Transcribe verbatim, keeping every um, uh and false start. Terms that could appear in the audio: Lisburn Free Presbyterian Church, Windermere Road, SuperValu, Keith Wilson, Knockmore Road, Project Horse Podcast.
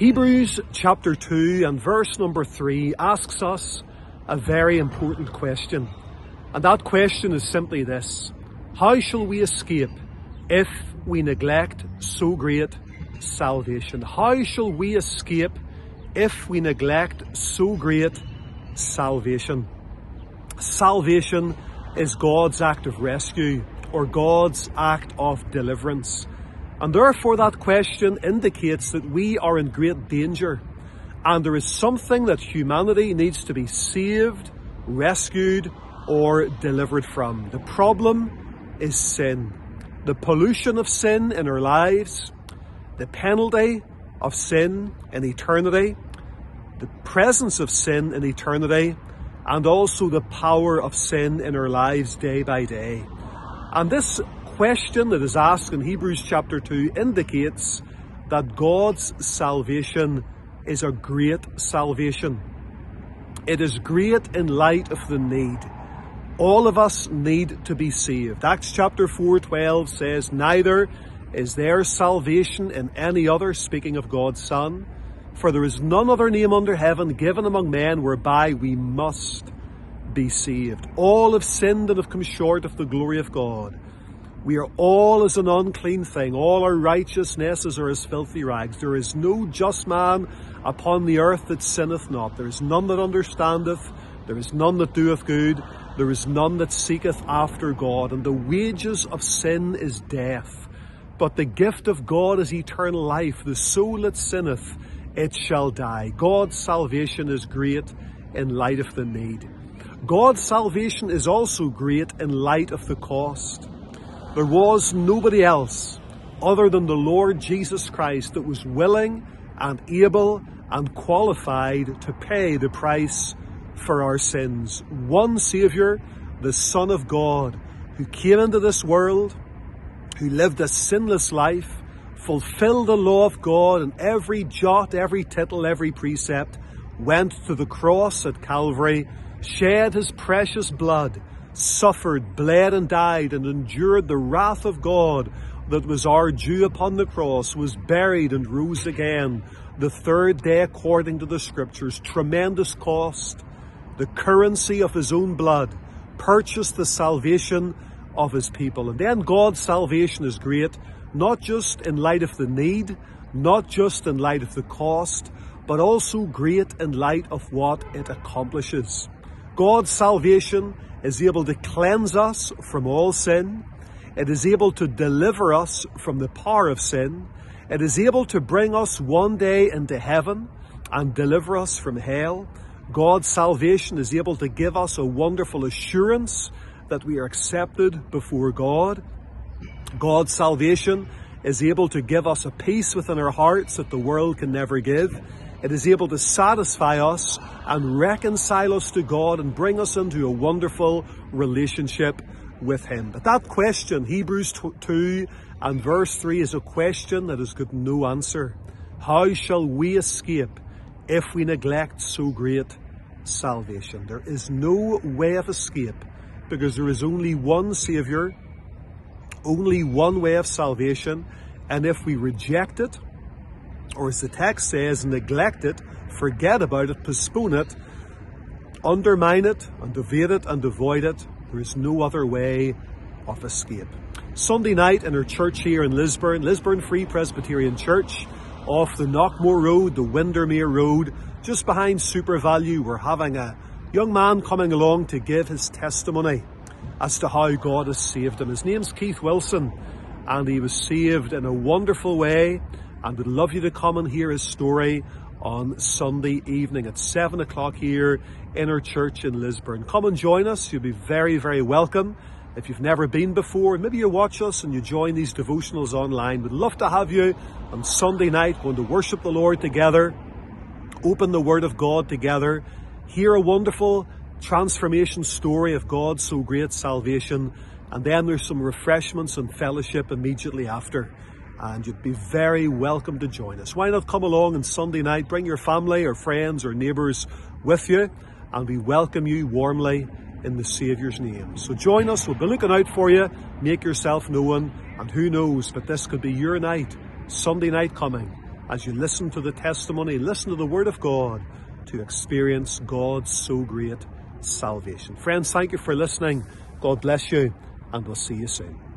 Hebrews chapter two and verse number three asks us a very important question. And that question is simply this: how shall we escape if we neglect so great salvation? How shall we escape if we neglect so great salvation? Salvation is God's act of rescue, or God's act of deliverance. And therefore that question indicates that we are in great danger, and there is something that humanity needs to be saved, rescued, or delivered from. The problem is sin, the pollution of sin in our lives, the penalty of sin in eternity, the presence of sin in eternity, and also the power of sin in our lives day by day. And this question that is asked in Hebrews chapter two indicates that God's salvation is a great salvation. It is great in light of the need. All of us need to be saved. Acts chapter four twelve says, "Neither is there salvation in any other," speaking of God's Son, "for there is none other name under heaven given among men whereby we must be saved." All have sinned and have come short of the glory of God. We are all as an unclean thing. All our righteousnesses are as filthy rags. There is no just man upon the earth that sinneth not. There is none that understandeth. There is none that doeth good. There is none that seeketh after God. And the wages of sin is death. But the gift of God is eternal life. The soul that sinneth, it shall die. God's salvation is great in light of the need. God's salvation is also great in light of the cost. There was nobody else other than the Lord Jesus Christ that was willing and able and qualified to pay the price for our sins. One Saviour, the Son of God, who came into this world, who lived a sinless life, fulfilled the law of God in every jot, every tittle, every precept, went to the cross at Calvary, shed his precious blood, suffered, bled and died, and endured the wrath of God that was our due upon the cross, was buried and rose again the third day according to the Scriptures. Tremendous cost. The currency of his own blood purchased the salvation of his people. And then God's salvation is great, not just in light of the need, not just in light of the cost, but also great in light of what it accomplishes. God's salvation is able to cleanse us from all sin. It is able to deliver us from the power of sin. It is able to bring us one day into heaven and deliver us from hell. God's salvation is able to give us a wonderful assurance that we are accepted before God. God's salvation is able to give us a peace within our hearts that the world can never give. It is able to satisfy us and reconcile us to God and bring us into a wonderful relationship with Him. But that question, Hebrews two and verse three, is a question that has got no answer. How shall we escape if we neglect so great salvation? There is no way of escape, because there is only one Saviour, only one way of salvation, and if we reject it, or as the text says, neglect it, forget about it, postpone it, undermine it, and evade it, and avoid it, there is no other way of escape. Sunday night in our church here in Lisburn, Lisburn Free Presbyterian Church, off the Knockmore Road, the Windermere Road, just behind SuperValu, we're having a young man coming along to give his testimony as to how God has saved him. His name's Keith Wilson, and he was saved in a wonderful way, and we'd love you to come and hear his story on Sunday evening at seven o'clock here in our church in Lisburn. Come and join us. You'll be very, very welcome. If you've never been before, maybe you watch us and you join these devotionals online. We'd love to have you on Sunday night, going to worship the Lord together, open the Word of God together, hear a wonderful transformation story of God's so great salvation, and then there's some refreshments and fellowship immediately after. And you'd be very welcome to join us. Why not come along on Sunday night, bring your family or friends or neighbours with you, and we welcome you warmly in the Saviour's name. So join us, we'll be looking out for you, make yourself known, and who knows, but this could be your night, Sunday night coming, as you listen to the testimony, listen to the Word of God, to experience God's so great salvation. Friends, thank you for listening. God bless you, and we'll see you soon.